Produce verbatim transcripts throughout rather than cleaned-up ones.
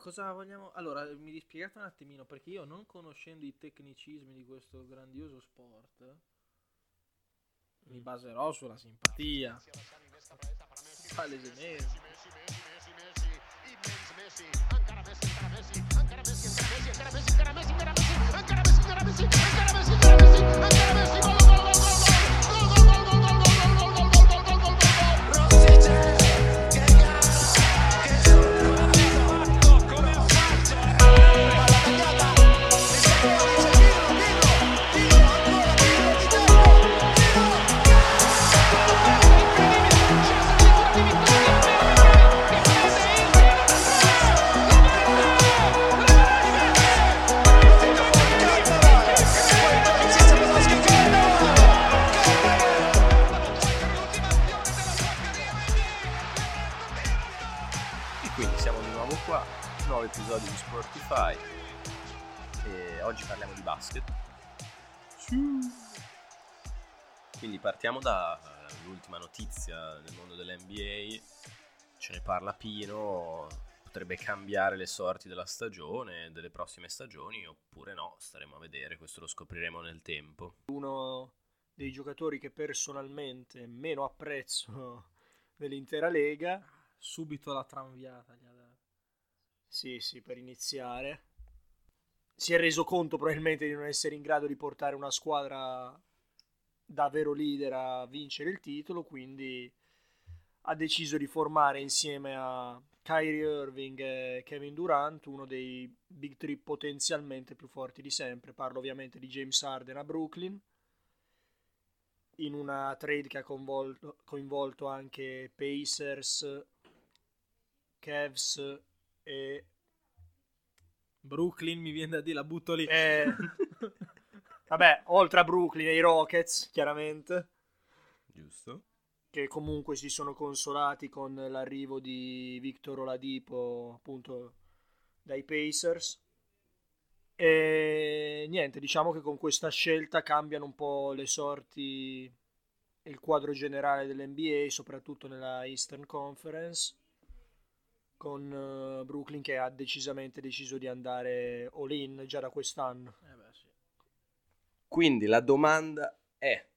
cosa vogliamo... Allora, mi dispiegate un attimino, perché io, non conoscendo i tecnicismi di questo grandioso sport, mm. mi baserò sulla simpatia. Palesemente. Episodio di Sportify e oggi parliamo di basket, quindi partiamo dall'ultima notizia nel mondo dell'N B A, ce ne parla Pino, potrebbe cambiare le sorti della stagione, delle prossime stagioni oppure no, staremo a vedere, questo lo scopriremo nel tempo. Uno dei giocatori che personalmente meno apprezzo dell'intera Lega, subito la tranviata gli ha dato. Sì, sì, per iniziare. Si è reso conto probabilmente di non essere in grado di portare una squadra davvero leader a vincere il titolo, quindi ha deciso di formare insieme a Kyrie Irving e Kevin Durant uno dei big three potenzialmente più forti di sempre. Parlo ovviamente di James Harden a Brooklyn, in una trade che ha coinvolto, coinvolto anche Pacers, Cavs e Brooklyn, mi viene da dire, la butto lì. Eh, vabbè, oltre a Brooklyn e i Rockets, chiaramente. Giusto. Che comunque si sono consolati con l'arrivo di Victor Oladipo, appunto, dai Pacers. E niente, diciamo che con questa scelta cambiano un po' le sorti e il quadro generale dell'N B A, soprattutto nella Eastern Conference, con Brooklyn che ha decisamente deciso di andare all-in già da quest'anno. Eh beh, sì. Quindi la domanda è,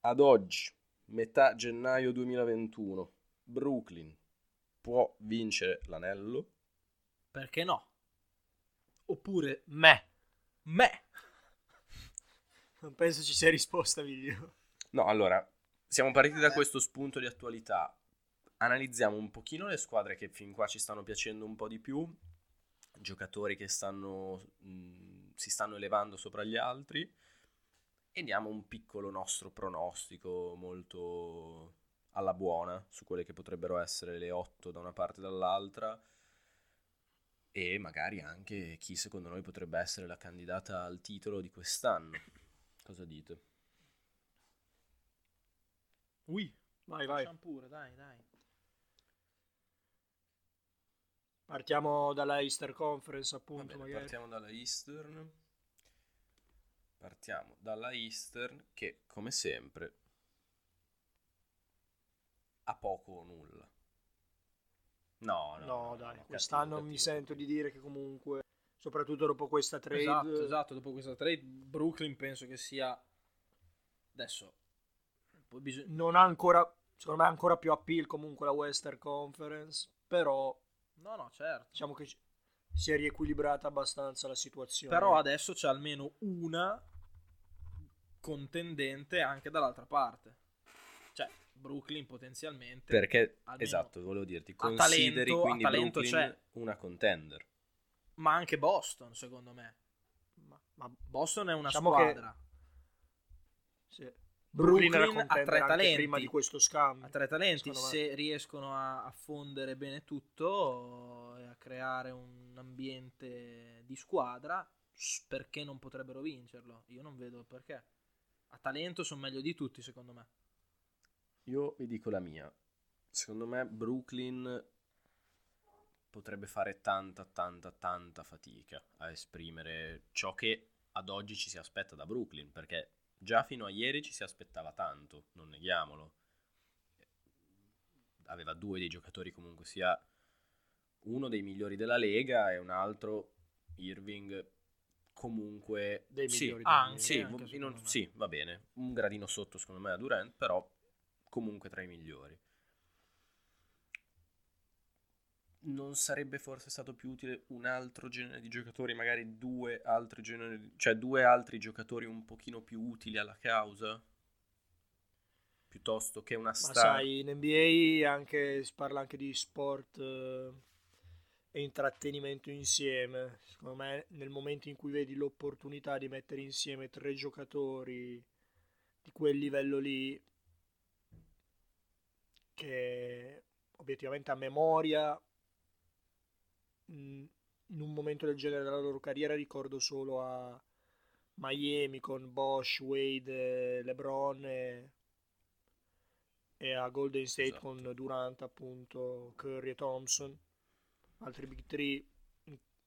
ad oggi, metà gennaio duemilaventuno, Brooklyn può vincere l'anello? Perché no? Oppure me? Me? Non penso ci sia risposta migliore. No, allora, siamo partiti da questo spunto di attualità. Analizziamo un pochino le squadre che fin qua ci stanno piacendo un po' di più, giocatori che stanno mh, si stanno elevando sopra gli altri, e diamo un piccolo nostro pronostico molto alla buona su quelle che potrebbero essere le otto da una parte e dall'altra, e magari anche chi secondo noi potrebbe essere la candidata al titolo di quest'anno. Cosa dite? Ui, vai, vai. Facciamo pure, dai, dai. Partiamo dalla Eastern Conference, appunto. Bene, magari. Partiamo dalla Eastern. Partiamo dalla Eastern che, come sempre, ha poco o nulla. No, no, no, no dai. No, quest'anno cattivo, mi cattivo. sento di dire che comunque, soprattutto dopo questa trade... Esatto, esatto, dopo questa trade, Brooklyn penso che sia... Adesso... Poi bisog- non ha ancora... Secondo me ha ancora più appeal comunque la Western Conference, però... No, no, certo. Diciamo che si è riequilibrata abbastanza la situazione. Però adesso c'è almeno una contendente anche dall'altra parte. Cioè, Brooklyn potenzialmente... Perché, esatto, volevo dirti, consideri talento, quindi Brooklyn c'è una contender. Ma anche Boston, secondo me. Ma, ma Boston è una diciamo squadra. Che... Sì. Brooklyn, Brooklyn ha tre talenti prima di questo scambio. Ha tre talenti, se riescono a, a fondere bene tutto e a creare un ambiente di squadra, perché non potrebbero vincerlo? Io non vedo il perché. A talento sono meglio di tutti, secondo me. Io vi dico la mia. Secondo me Brooklyn potrebbe fare tanta, tanta, tanta fatica a esprimere ciò che ad oggi ci si aspetta da Brooklyn, perché già fino a ieri ci si aspettava tanto, non neghiamolo. Aveva due dei giocatori comunque sia uno dei migliori della Lega e un altro, Irving, comunque... Dei migliori, sì, anzi, anche, sì, non, sì, va bene, un gradino sotto secondo me a Durant, però comunque tra i migliori. Non sarebbe forse stato più utile un altro genere di giocatori, magari due altri generi, cioè due altri giocatori un pochino più utili alla causa? Piuttosto che una star. Ma sai, in N B A anche, si parla anche di sport eh, e intrattenimento insieme. Secondo me nel momento in cui vedi l'opportunità di mettere insieme tre giocatori di quel livello lì, che obiettivamente a memoria... in un momento del genere della loro carriera ricordo solo a Miami con Bosch, Wade, LeBron e, e a Golden State, esatto, con Durant, appunto, Curry e Thompson, altri big three.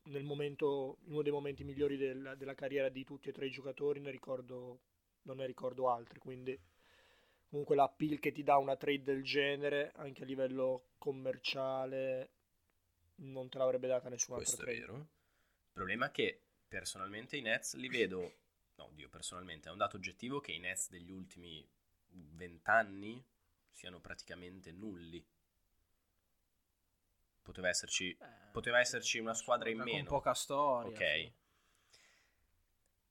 Nel momento, uno dei momenti migliori del, della carriera di tutti e tre i giocatori, ne ricordo, non ne ricordo altri, quindi comunque la pill che ti dà una trade del genere anche a livello commerciale non te l'avrebbe data nessun altro. Questo è vero. Il problema è che personalmente i Nets li vedo, no, oddio, personalmente è un dato oggettivo che i Nets degli ultimi vent'anni siano praticamente nulli. Poteva esserci, eh, poteva esserci una squadra in meno, con poca storia. Ok.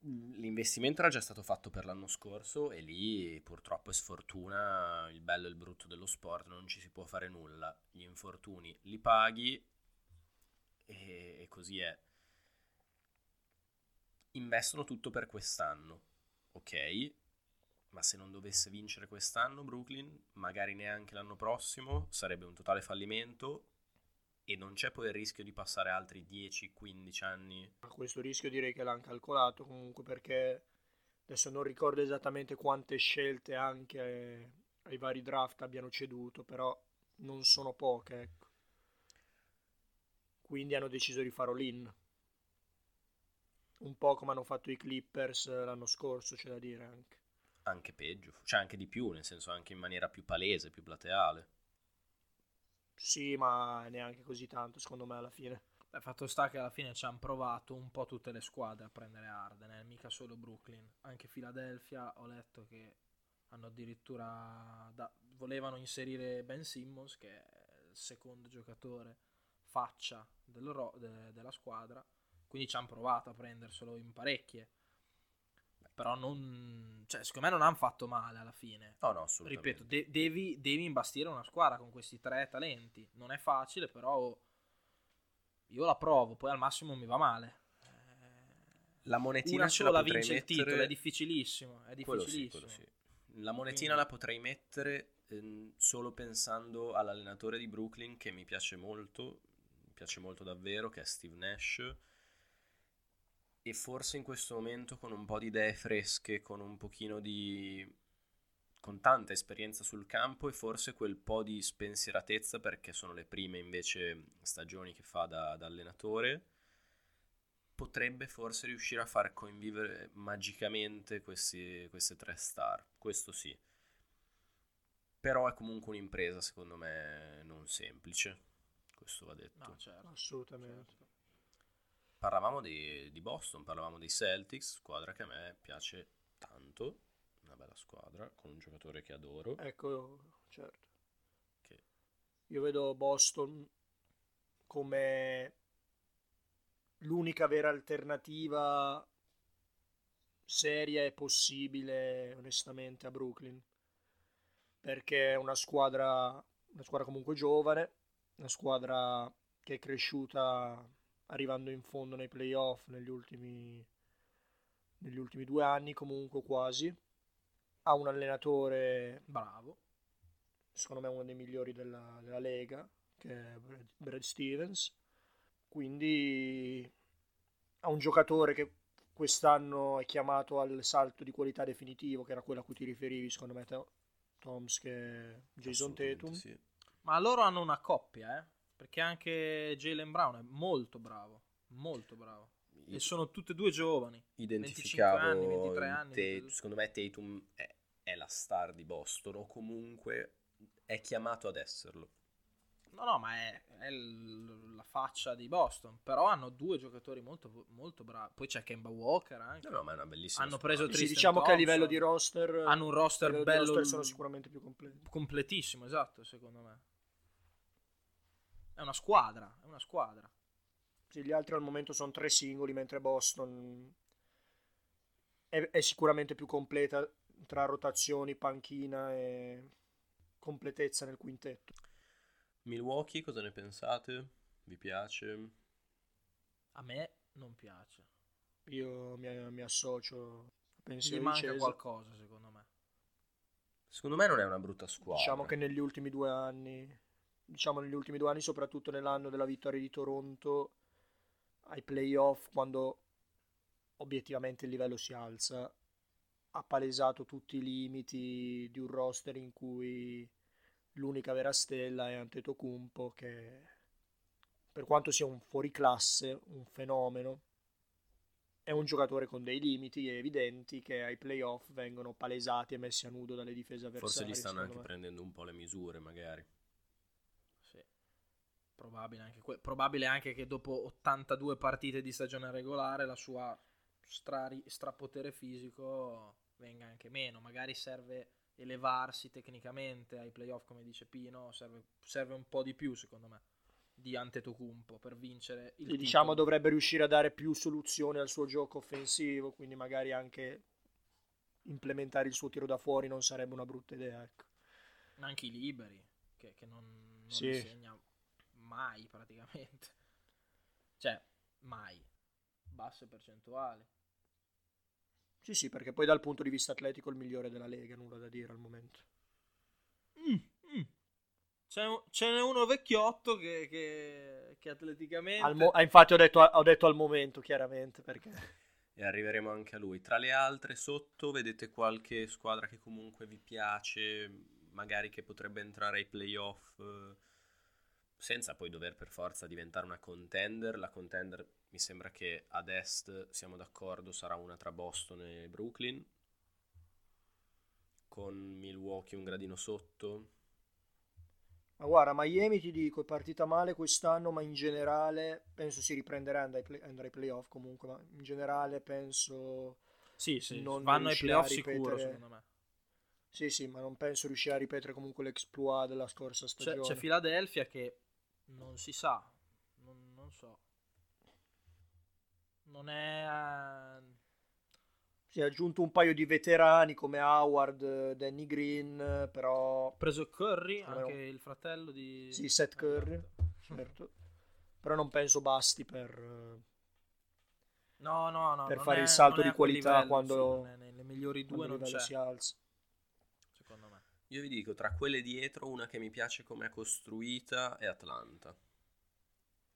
L'investimento era già stato fatto per l'anno scorso e lì purtroppo è sfortuna, il bello e il brutto dello sport, non ci si può fare nulla. Gli infortuni li paghi e così è. Investono tutto per quest'anno, ok, ma se non dovesse vincere quest'anno Brooklyn, magari neanche l'anno prossimo, sarebbe un totale fallimento e non c'è poi il rischio di passare altri dieci quindici anni. A questo rischio direi che l'hanno calcolato comunque, perché adesso non ricordo esattamente quante scelte anche ai vari draft abbiano ceduto, però non sono poche, ecco. Quindi hanno deciso di fare all-in, un po' come hanno fatto i Clippers l'anno scorso, c'è da dire anche. Anche peggio, cioè anche di più, nel senso anche in maniera più palese, più plateale. Sì, ma neanche così tanto secondo me alla fine. Beh, fatto sta che alla fine ci hanno provato un po' tutte le squadre a prendere Harden, eh? Mica solo Brooklyn, anche Philadelphia ho letto che hanno addirittura, da... volevano inserire Ben Simmons, che è il secondo giocatore faccia ro- de- della squadra, quindi ci hanno provato a prenderselo in parecchie. Beh, però non, cioè, secondo me non hanno fatto male alla fine. No, no, assolutamente. Ripeto, de- devi, devi imbastire una squadra con questi tre talenti, non è facile, però io la provo, poi al massimo mi va male. La monetina una sola vince mettere... il titolo, è difficilissimo, è difficilissimo. Quello sì, quello sì. La monetina quindi... la potrei mettere ehm, solo pensando all'allenatore di Brooklyn, che mi piace molto, piace molto davvero, che è Steve Nash, e forse in questo momento con un po' di idee fresche, con un pochino di, con tanta esperienza sul campo e forse quel po' di spensieratezza, perché sono le prime invece stagioni che fa da, da allenatore, potrebbe forse riuscire a far convivere magicamente questi, queste tre star, questo sì, però è comunque un'impresa secondo me non semplice. Questo va detto. No, certo. Assolutamente. Certo. Parlavamo di, di Boston, parlavamo dei Celtics, squadra che a me piace tanto, una bella squadra, con un giocatore che adoro. Ecco, certo. Che... Io vedo Boston come l'unica vera alternativa seria e possibile, onestamente, a Brooklyn, perché è una squadra, una squadra comunque giovane, una squadra che è cresciuta arrivando in fondo nei playoff negli ultimi, negli ultimi due anni, comunque quasi. Ha un allenatore bravo, secondo me uno dei migliori della, della Lega, che è Brad, Brad Stevens. Quindi ha un giocatore che quest'anno è chiamato al salto di qualità definitivo, che era quello a cui ti riferivi, secondo me, Toms, che è Jayson Tatum. Sì. Ma loro hanno una coppia, eh? Perché anche Jaylen Brown è molto bravo, molto bravo. E sono tutte e due giovani. Identificavo venticinque anni, ventitré anni. Te- secondo me Tatum è, è la star di Boston, o comunque è chiamato ad esserlo. No, no, ma è, è l- la faccia di Boston. Però hanno due giocatori molto, molto bravi. Poi c'è Kemba Walker anche. No, no, ma è una bellissima. Hanno preso Tristan sì, diciamo Thompson. Che a livello di roster hanno un roster bello. bello roster sono sicuramente più completi. Completissimo, esatto, secondo me. È una squadra, è una squadra. Sì, gli altri al momento sono tre singoli, mentre Boston è, è sicuramente più completa tra rotazioni, panchina e completezza nel quintetto. Milwaukee, cosa ne pensate? Vi piace? A me non piace. Io mi, mi associo. Penso gli manca qualcosa, secondo me. Secondo me non è una brutta squadra. Diciamo che negli ultimi due anni, diciamo negli ultimi due anni, soprattutto nell'anno della vittoria di Toronto, ai playoff, quando obiettivamente il livello si alza, ha palesato tutti i limiti di un roster in cui l'unica vera stella è Antetokounmpo, che per quanto sia un fuoriclasse, un fenomeno, è un giocatore con dei limiti evidenti che ai playoff vengono palesati e messi a nudo dalle difese avversarie. Forse gli stanno anche me. prendendo un po' le misure, magari. Sì, probabile anche, que- probabile anche che dopo ottantadue partite di stagione regolare la sua stra- strapotere fisico venga anche meno, magari serve elevarsi tecnicamente ai playoff, come dice Pino, serve, serve un po' di più, secondo me, di Antetokounmpo per vincere il e diciamo dovrebbe riuscire a dare più soluzioni al suo gioco offensivo, quindi magari anche implementare il suo tiro da fuori non sarebbe una brutta idea, ecco. Anche i liberi che, che non, non sì. segna mai praticamente, cioè mai, basse percentuali. Sì, sì, perché poi dal punto di vista atletico il migliore della Lega, nulla da dire al momento. Mm, mm. C'è un, ce n'è uno vecchiotto che, che, che atleticamente... Al mo- infatti ho detto, ho detto al momento, chiaramente, perché... E arriveremo anche a lui. Tra le altre sotto vedete qualche squadra che comunque vi piace, magari che potrebbe entrare ai playoff, eh, senza poi dover per forza diventare una contender. La contender... Mi sembra che ad est, siamo d'accordo, sarà una tra Boston e Brooklyn, con Milwaukee un gradino sotto. Ma guarda, Miami ti dico, è partita male quest'anno, ma in generale penso si riprenderà, andrà ai, play, andrà ai playoff comunque, ma in generale penso... Sì, sì, non vanno ai playoff ripetere... sicuro, secondo me. Sì, sì, ma non penso riuscire a ripetere comunque l'exploit della scorsa stagione. C'è, c'è Philadelphia che non si sa, non, non so... Non è... Si è aggiunto un paio di veterani come Howard, Danny Green, però... Preso Curry, anche non... il fratello di... Sì, Seth Curry, certo. Però non penso basti per... No, no, no. Per non fare è, il salto di qualità livello, quando... Sì, nelle migliori due non c'è. Si alza. Secondo me. Io vi dico, tra quelle dietro, una che mi piace come è costruita è Atlanta.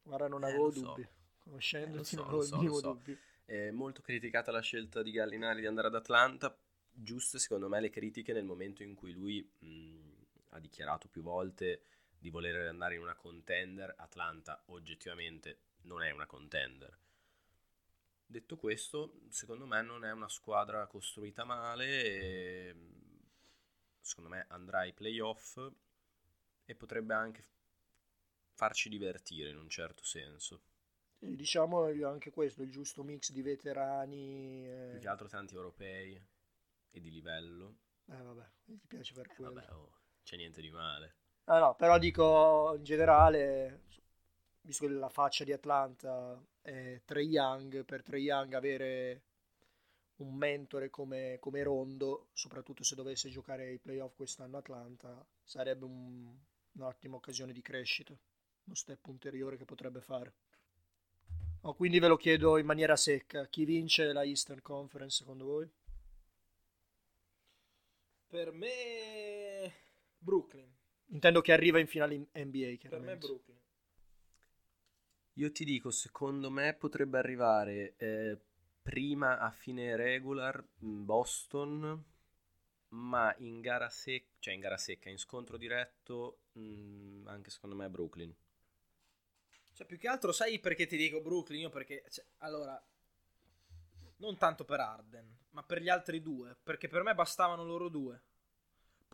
Guarda, non eh, avevo dubbi. So. Conoscendoti, eh, so, non so, ho so. dubbio. È molto criticata la scelta di Gallinari di andare ad Atlanta, giuste secondo me le critiche nel momento in cui lui mh, ha dichiarato più volte di voler andare in una contender. Atlanta oggettivamente non è una contender. Detto questo, secondo me non è una squadra costruita male e, secondo me andrà ai playoff e potrebbe anche farci divertire in un certo senso. Diciamo anche questo, il giusto mix di veterani. Eh... Più che altro tanti europei e di livello. Eh vabbè, mi piace per eh, quello. Vabbè, oh, c'è niente di male. Ah no, però dico in generale, visto che la faccia di Atlanta è Trae Young, per Trae Young avere un mentore come, come Rondo, soprattutto se dovesse giocare ai playoff quest'anno Atlanta, sarebbe un, un'ottima occasione di crescita, uno step ulteriore che potrebbe fare. Oh, quindi ve lo chiedo in maniera secca, chi vince la Eastern Conference secondo voi? Per me Brooklyn. Intendo che arriva in finale N B A, chiaramente. Per me Brooklyn. Io ti dico, secondo me potrebbe arrivare eh, prima a fine regular Boston, ma in gara secca, cioè in gara secca, in scontro diretto mh, anche secondo me Brooklyn. Cioè, più che altro, sai perché ti dico Brooklyn? Io perché, cioè, allora, non tanto per Harden, ma per gli altri due, perché per me bastavano loro due.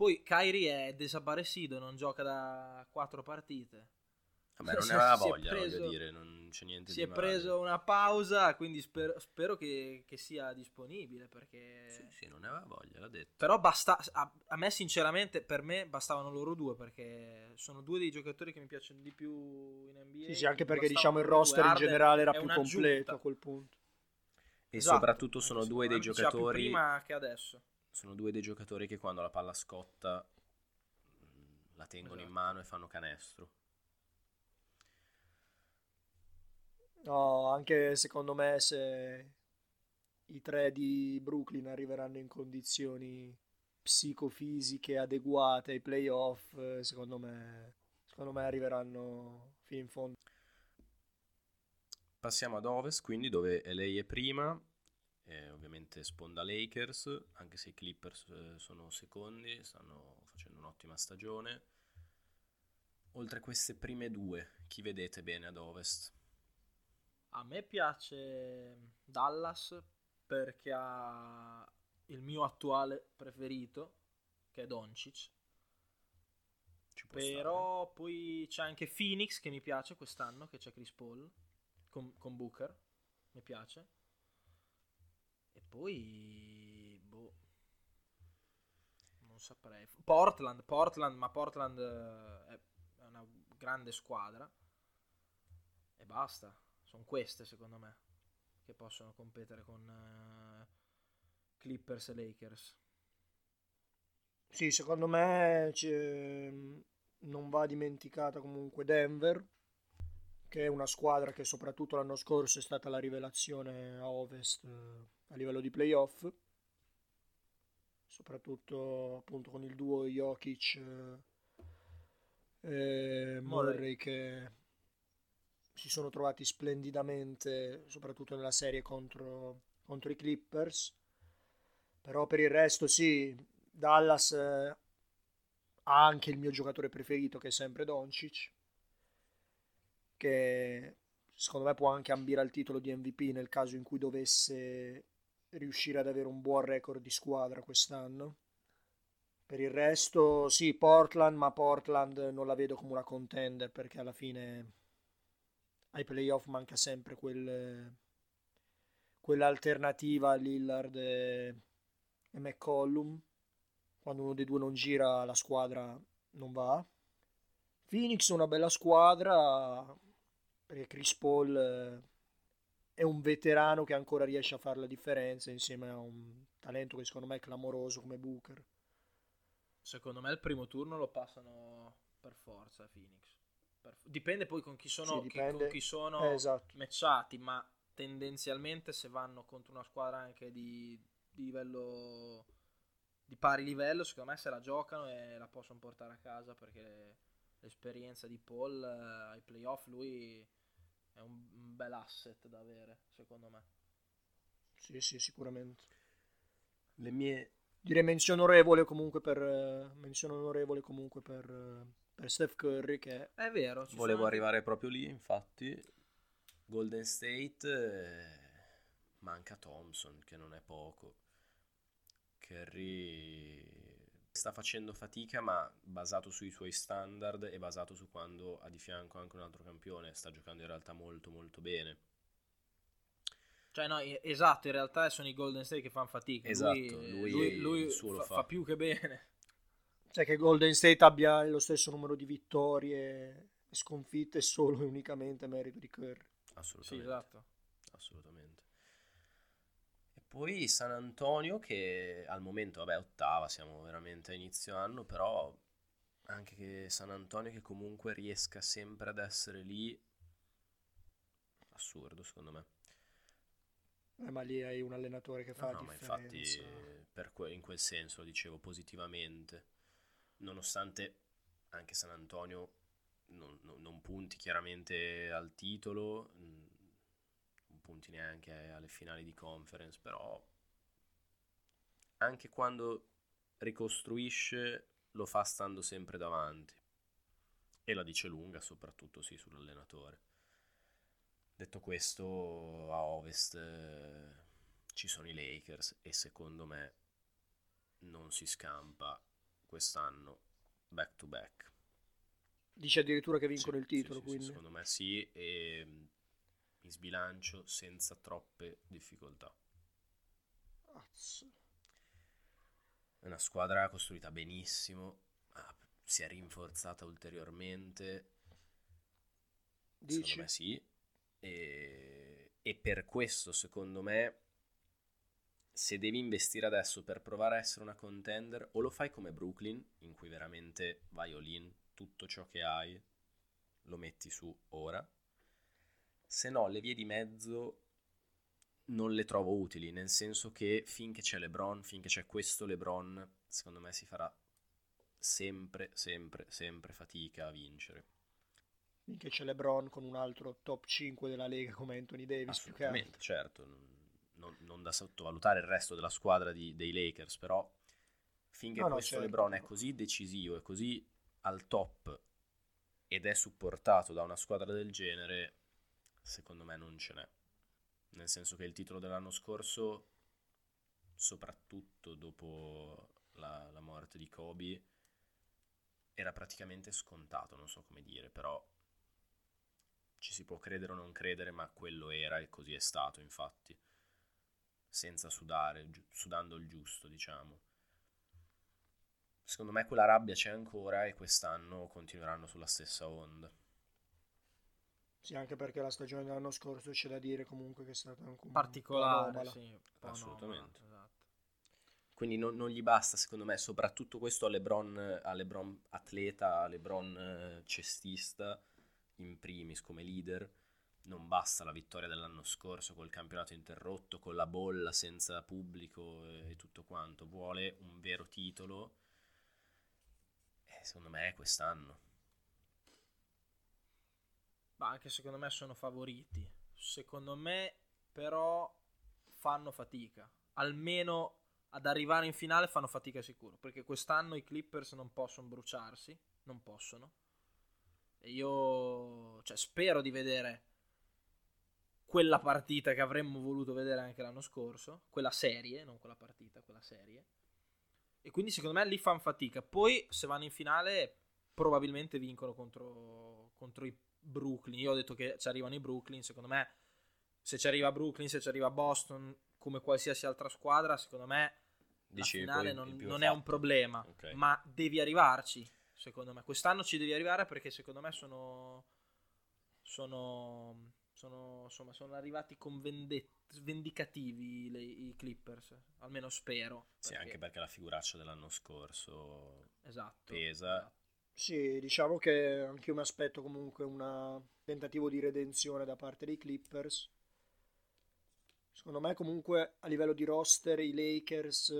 Poi Kyrie è desaparecido, non gioca da quattro partite. Vabbè, non aveva voglia, preso, voglio dire, non c'è niente si di Si è male. Preso una pausa, quindi spero, spero che, che sia disponibile, perché... Sì, sì, non aveva voglia, l'ha detto. Però basta, a, a me sinceramente, per me bastavano loro due, perché sono due dei giocatori che mi piacciono di più in N B A. Sì, sì, anche perché diciamo il roster in generale era più completo a quel punto. E esatto, soprattutto sono due dei giocatori... prima che adesso. Sono due dei giocatori che quando la palla scotta la tengono esatto. in mano e fanno canestro. No, anche secondo me se i tre di Brooklyn arriveranno in condizioni psicofisiche adeguate ai playoff, secondo me, secondo me arriveranno fino in fondo. Passiamo ad Ovest, quindi, dove L A è prima. Eh, ovviamente sponda Lakers, anche se i Clippers eh, sono secondi, stanno facendo un'ottima stagione. Oltre queste prime due, chi vedete bene ad Ovest? A me piace Dallas perché ha il mio attuale preferito, che è Doncic. Ci può Però stare. Poi c'è anche Phoenix che mi piace quest'anno, che c'è Chris Paul con, con Booker, mi piace. E poi, boh, non saprei. Portland, Portland, ma Portland è una grande squadra. E basta, sono queste secondo me che possono competere con uh, Clippers e Lakers. Sì, secondo me non va dimenticata comunque Denver, che è una squadra che soprattutto l'anno scorso è stata la rivelazione a Ovest a livello di playoff, soprattutto appunto con il duo Jokic e Murray, che si sono trovati splendidamente soprattutto nella serie contro, contro i Clippers. Però per il resto sì, Dallas ha anche il mio giocatore preferito, che è sempre Doncic, che secondo me può anche ambire al titolo di M V P nel caso in cui dovesse riuscire ad avere un buon record di squadra quest'anno. Per il resto sì, Portland, ma Portland non la vedo come una contender, perché alla fine ai playoff manca sempre quel, quell'alternativa Lillard e, e McCollum. Quando uno dei due non gira la squadra non va. Phoenix è una bella squadra perché Chris Paul è un veterano che ancora riesce a fare la differenza insieme a un talento che secondo me è clamoroso come Booker. Secondo me il primo turno lo passano per forza Phoenix. Per... Dipende poi con chi sono, sì, che, con chi sono eh, esatto. matchati, ma tendenzialmente se vanno contro una squadra anche di, di livello di pari livello, secondo me se la giocano e la possono portare a casa, perché l'esperienza di Paul eh, ai playoff lui è un, un bel asset da avere, secondo me. Sì, sì, sicuramente. Le mie direi menzione onorevole comunque per eh, menzione onorevole comunque per, eh, per Steph Curry, che è vero, ci volevo sono... arrivare proprio lì, infatti. Golden State eh, manca Thompson, che non è poco. Curry sta facendo fatica, ma basato sui suoi standard e basato su quando ha di fianco anche un altro campione, sta giocando in realtà molto molto bene. Cioè no, esatto, in realtà sono i Golden State che fanno fatica. Esatto, lui, lui, lui il suo fa, lo fa. fa più che bene. Cioè che Golden State abbia lo stesso numero di vittorie e sconfitte solo e unicamente a merito di Curry. Assolutamente. Sì, esatto. Assolutamente. Poi San Antonio, che al momento, vabbè, ottava, siamo veramente a inizio anno, però anche che San Antonio che comunque riesca sempre ad essere lì, assurdo secondo me. Eh, ma lì hai un allenatore che fa no, la no, differenza. Ma infatti per que- in quel senso lo dicevo positivamente, nonostante anche San Antonio non, non, non punti chiaramente al titolo, punti neanche alle finali di conference, però anche quando ricostruisce lo fa stando sempre davanti, e la dice lunga soprattutto sì sull'allenatore. Detto questo, a Ovest eh, ci sono i Lakers e secondo me non si scampa quest'anno, back to back. Dice addirittura che vincono sì, il titolo, sì, quindi. Sì, secondo me sì, e mi sbilancio senza troppe difficoltà. Azzo. È una squadra costruita benissimo, ah, si è rinforzata ulteriormente. Dici? Secondo me sì. E, e per questo, secondo me, se devi investire adesso per provare a essere una contender, o lo fai come Brooklyn, in cui veramente vai all in, tutto ciò che hai lo metti su ora. Se no, le vie di mezzo non le trovo utili, nel senso che finché c'è LeBron, finché c'è questo LeBron, secondo me si farà sempre, sempre, sempre fatica a vincere. Finché c'è LeBron con un altro top cinque della Lega come Anthony Davis. Assolutamente, certo, non, non da sottovalutare il resto della squadra di, dei Lakers, però finché no, questo no, certo. LeBron è così decisivo, è così al top ed è supportato da una squadra del genere, secondo me non ce n'è. Nel senso che il titolo dell'anno scorso, soprattutto dopo la, la morte di Kobe, era praticamente scontato, non so come dire, però ci si può credere o non credere, ma quello era e così è stato, infatti, senza sudare, gi- sudando il giusto, diciamo. Secondo me quella rabbia c'è ancora e quest'anno continueranno sulla stessa onda. Sì, anche perché la stagione dell'anno scorso c'è da dire comunque che è stata un particolare, sì, assolutamente. Nomala, esatto. Quindi non, non gli basta, secondo me, soprattutto questo a LeBron, a LeBron atleta, a LeBron cestista, in primis come leader, non basta la vittoria dell'anno scorso col campionato interrotto, con la bolla senza pubblico e tutto quanto. Vuole un vero titolo, eh, secondo me è quest'anno. Ma anche secondo me sono favoriti. Secondo me però fanno fatica. Almeno ad arrivare in finale fanno fatica sicuro, perché quest'anno i Clippers non possono bruciarsi. Non possono. E io cioè, spero di vedere quella partita che avremmo voluto vedere anche l'anno scorso. Quella serie, non quella partita, quella serie. E quindi secondo me lì fanno fatica. Poi se vanno in finale probabilmente vincono contro, contro i Brooklyn. Io ho detto che ci arrivano i Brooklyn. Secondo me se ci arriva Brooklyn, se ci arriva Boston, come qualsiasi altra squadra, secondo me dici, la finale non, non è un problema, okay. Ma devi arrivarci, secondo me quest'anno ci devi arrivare, perché secondo me sono sono sono insomma sono arrivati con vendetta, vendicativi le, i Clippers, almeno spero, perché... Sì, anche perché la figuraccia dell'anno scorso, esatto, pesa, esatto. Sì, diciamo che anch'io mi aspetto comunque un tentativo di redenzione da parte dei Clippers. Secondo me comunque a livello di roster i Lakers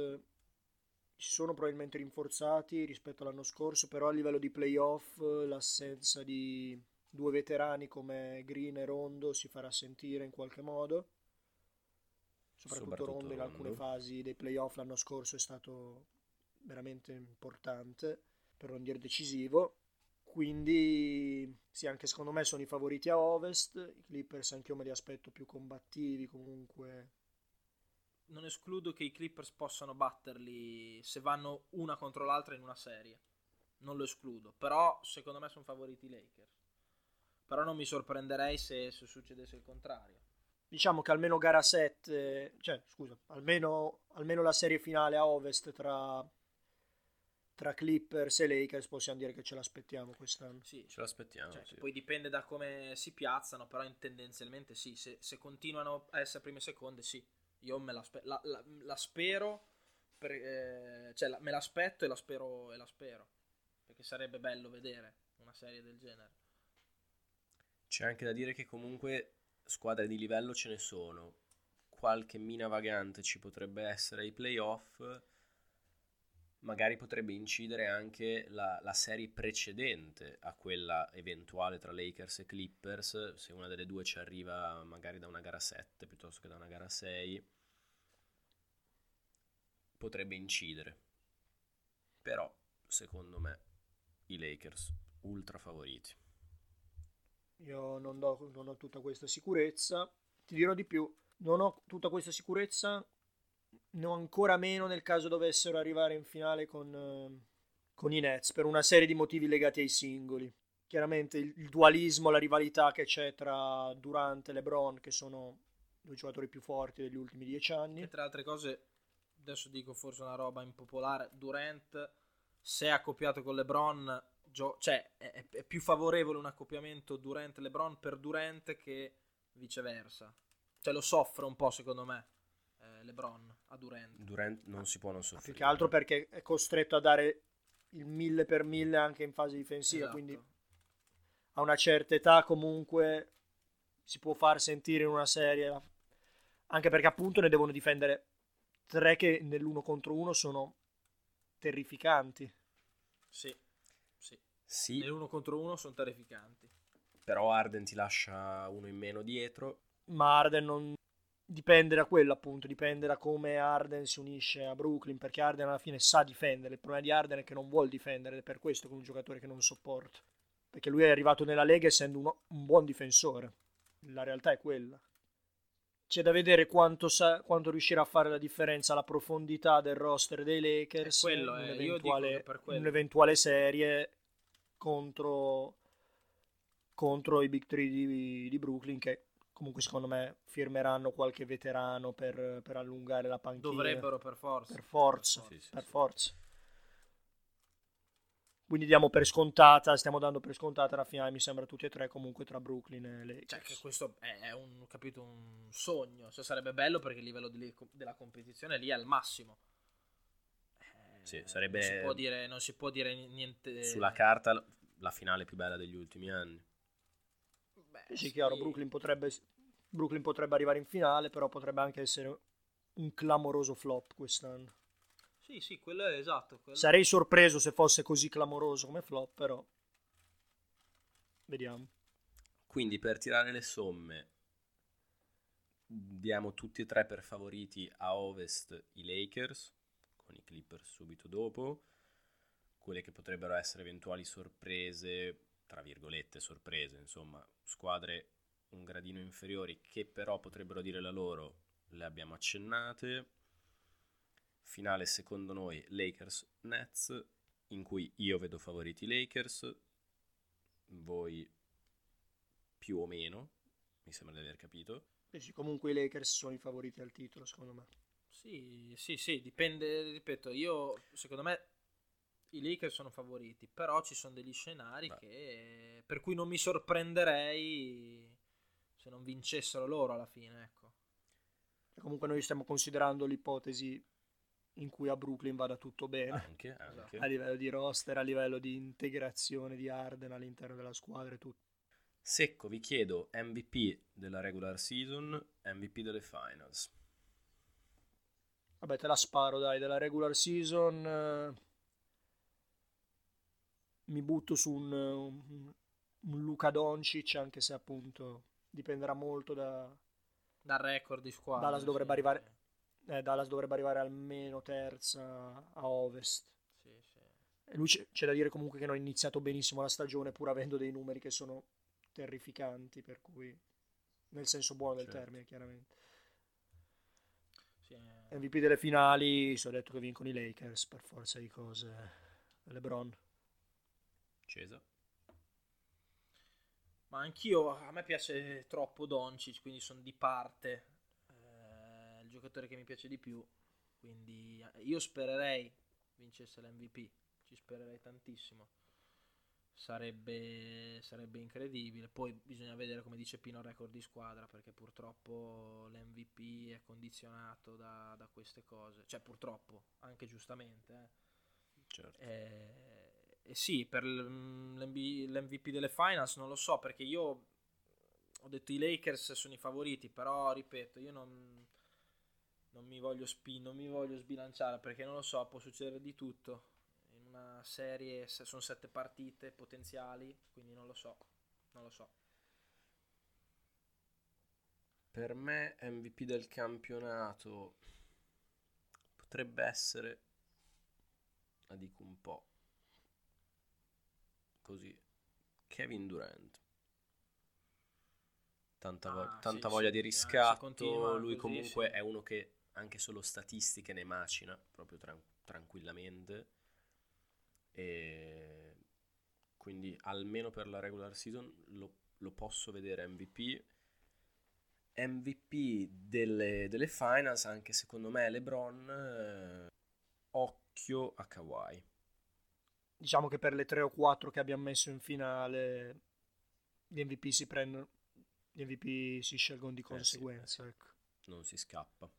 si sono probabilmente rinforzati rispetto all'anno scorso, però a livello di playoff l'assenza di due veterani come Green e Rondo si farà sentire in qualche modo. Soprattutto, Soprattutto Rondo in alcune fasi dei playoff l'anno scorso è stato veramente importante, per non dire decisivo. Quindi sì, anche secondo me sono i favoriti a Ovest. I Clippers anche io me li aspetto più combattivi comunque. Non escludo che i Clippers possano batterli se vanno una contro l'altra in una serie, non lo escludo, però secondo me sono favoriti i Lakers, però non mi sorprenderei se, se succedesse il contrario. Diciamo che almeno gara sette, cioè scusa, almeno, almeno la serie finale a Ovest tra... tra Clippers e Lakers possiamo dire che ce l'aspettiamo quest'anno. Sì, ce l'aspettiamo. Cioè, sì. Poi dipende da come si piazzano, però in tendenzialmente sì, se, se continuano a essere prime e seconde, sì, io me la, spe- la, la, la spero, per, eh, cioè la, me l'aspetto e la spero e la spero, perché sarebbe bello vedere una serie del genere. C'è anche da dire che comunque squadre di livello ce ne sono, qualche mina vagante ci potrebbe essere ai playoff. Magari potrebbe incidere anche la, la serie precedente a quella eventuale tra Lakers e Clippers, se una delle due ci arriva magari da una gara sette piuttosto che da una gara sei, potrebbe incidere. Però secondo me i Lakers ultra favoriti. Io non, do, non ho tutta questa sicurezza, ti dirò di più, non ho tutta questa sicurezza. No, ancora meno nel caso dovessero arrivare in finale con, con i Nets per una serie di motivi legati ai singoli. Chiaramente il, il dualismo, la rivalità che c'è tra Durant e LeBron, che sono due giocatori più forti degli ultimi dieci anni. E tra altre cose, adesso dico forse una roba impopolare, Durant, se è accoppiato con LeBron, gio- cioè è, è più favorevole un accoppiamento Durant-LeBron per Durant che viceversa. Cioè lo soffre un po', secondo me, eh, LeBron a Durant. Durant non si può non soffrire. Più che altro perché è costretto a dare il mille per mille anche in fase difensiva, esatto. Quindi a una certa età comunque si può far sentire in una serie, anche perché appunto ne devono difendere tre che nell'uno contro uno sono terrificanti. Sì, sì, sì. Nell'uno contro uno sono terrificanti. Però Harden ti lascia uno in meno dietro. Ma Harden non dipende da quello, appunto, dipende da come Harden si unisce a Brooklyn, perché Harden alla fine sa difendere. Il problema di Harden è che non vuol difendere, è per questo che è un giocatore che non sopporta, perché lui è arrivato nella Lega essendo uno, un buon difensore. La realtà è quella. C'è da vedere quanto, sa, quanto riuscirà a fare la differenza la profondità del roster dei Lakers, è quello, un eh, eventuale, per un'eventuale serie contro, contro i Big Three di, di Brooklyn, che comunque secondo me firmeranno qualche veterano per, per allungare la panchina. Dovrebbero per forza. Per forza. Sì, sì, per sì. forza. Quindi diamo per scontata, stiamo dando per scontata la finale, mi sembra tutti e tre comunque tra Brooklyn e Lakers. Cioè che questo è un, capito, un sogno. Cioè, sarebbe bello perché il livello di, della competizione lì è al massimo. Eh, sì, sarebbe... Non si può dire, non si può dire niente... Sulla carta la finale più bella degli ultimi anni. Beh, sì, chiaro, sì. Brooklyn potrebbe... Brooklyn potrebbe arrivare in finale, però potrebbe anche essere un clamoroso flop quest'anno. Sì, sì, quello è esatto. Quello... Sarei sorpreso se fosse così clamoroso come flop, però vediamo. Quindi per tirare le somme, diamo tutti e tre per favoriti a Ovest i Lakers, con i Clippers subito dopo. Quelle che potrebbero essere eventuali sorprese, tra virgolette sorprese, insomma, squadre un gradino inferiori che però potrebbero dire la loro, le abbiamo accennate. Finale secondo noi Lakers-Nets, in cui io vedo favoriti Lakers, voi più o meno, mi sembra di aver capito. Sì, comunque i Lakers sono i favoriti al titolo secondo me. Sì, sì, sì, dipende, ripeto, io secondo me i Lakers sono favoriti, però ci sono degli scenari che, per cui non mi sorprenderei se non vincessero loro alla fine, ecco. Comunque noi stiamo considerando l'ipotesi in cui a Brooklyn vada tutto bene, anche, anche. A livello di roster, a livello di integrazione di Harden all'interno della squadra e tutto. Secco, vi chiedo M V P della regular season, M V P delle finals. Vabbè, te la sparo, dai, della regular season eh, mi butto su un, un, un Luka Doncic, anche se appunto dipenderà molto da... dal record di squadra. Dallas dovrebbe sì. arrivare eh, Dallas dovrebbe arrivare almeno terza a Ovest. Sì, sì. E lui c'è, c'è da dire comunque che non ha iniziato benissimo la stagione pur avendo dei numeri che sono terrificanti, per cui nel senso buono del certo. termine, chiaramente. Sì. M V P delle finali, so detto che vincono i Lakers per forza di cose. LeBron. Cesa. Ma anch'io, a me piace troppo Doncic, quindi sono di parte, eh, il giocatore che mi piace di più, quindi io spererei vincesse l'M V P, ci spererei tantissimo, sarebbe, sarebbe incredibile. Poi bisogna vedere, come dice Pino, il record di squadra, perché purtroppo l'M V P è condizionato da, da queste cose, cioè purtroppo, anche giustamente. Eh. Certo. Eh, Eh sì, per l'M V P delle finals non lo so, perché io ho detto i Lakers sono i favoriti, però ripeto, io non, non, mi voglio spi- non mi voglio sbilanciare, perché non lo so, può succedere di tutto in una serie, se sono sette partite potenziali, quindi non lo so, non lo so. Per me M V P del campionato potrebbe essere, la dico un po' così, Kevin Durant, tanta, vo- ah, tanta sì, voglia sì, di riscatto, continua, lui comunque sì. È uno che anche solo statistiche ne macina proprio tran- tranquillamente, e quindi almeno per la regular season lo, lo posso vedere M V P. M V P delle, delle finals, anche secondo me LeBron, eh, occhio a Kawhi. Diciamo che per le tre o quattro che abbiamo messo in finale gli M V P si prendono, gli M V P si scelgono di conseguenza, eh sì, ecco. Non si scappa.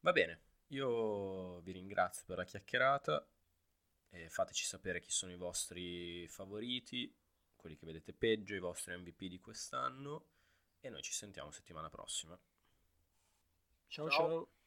Va bene, io vi ringrazio per la chiacchierata e fateci sapere chi sono i vostri favoriti, quelli che vedete peggio, i vostri M V P di quest'anno, e noi ci sentiamo settimana prossima. Ciao ciao, ciao.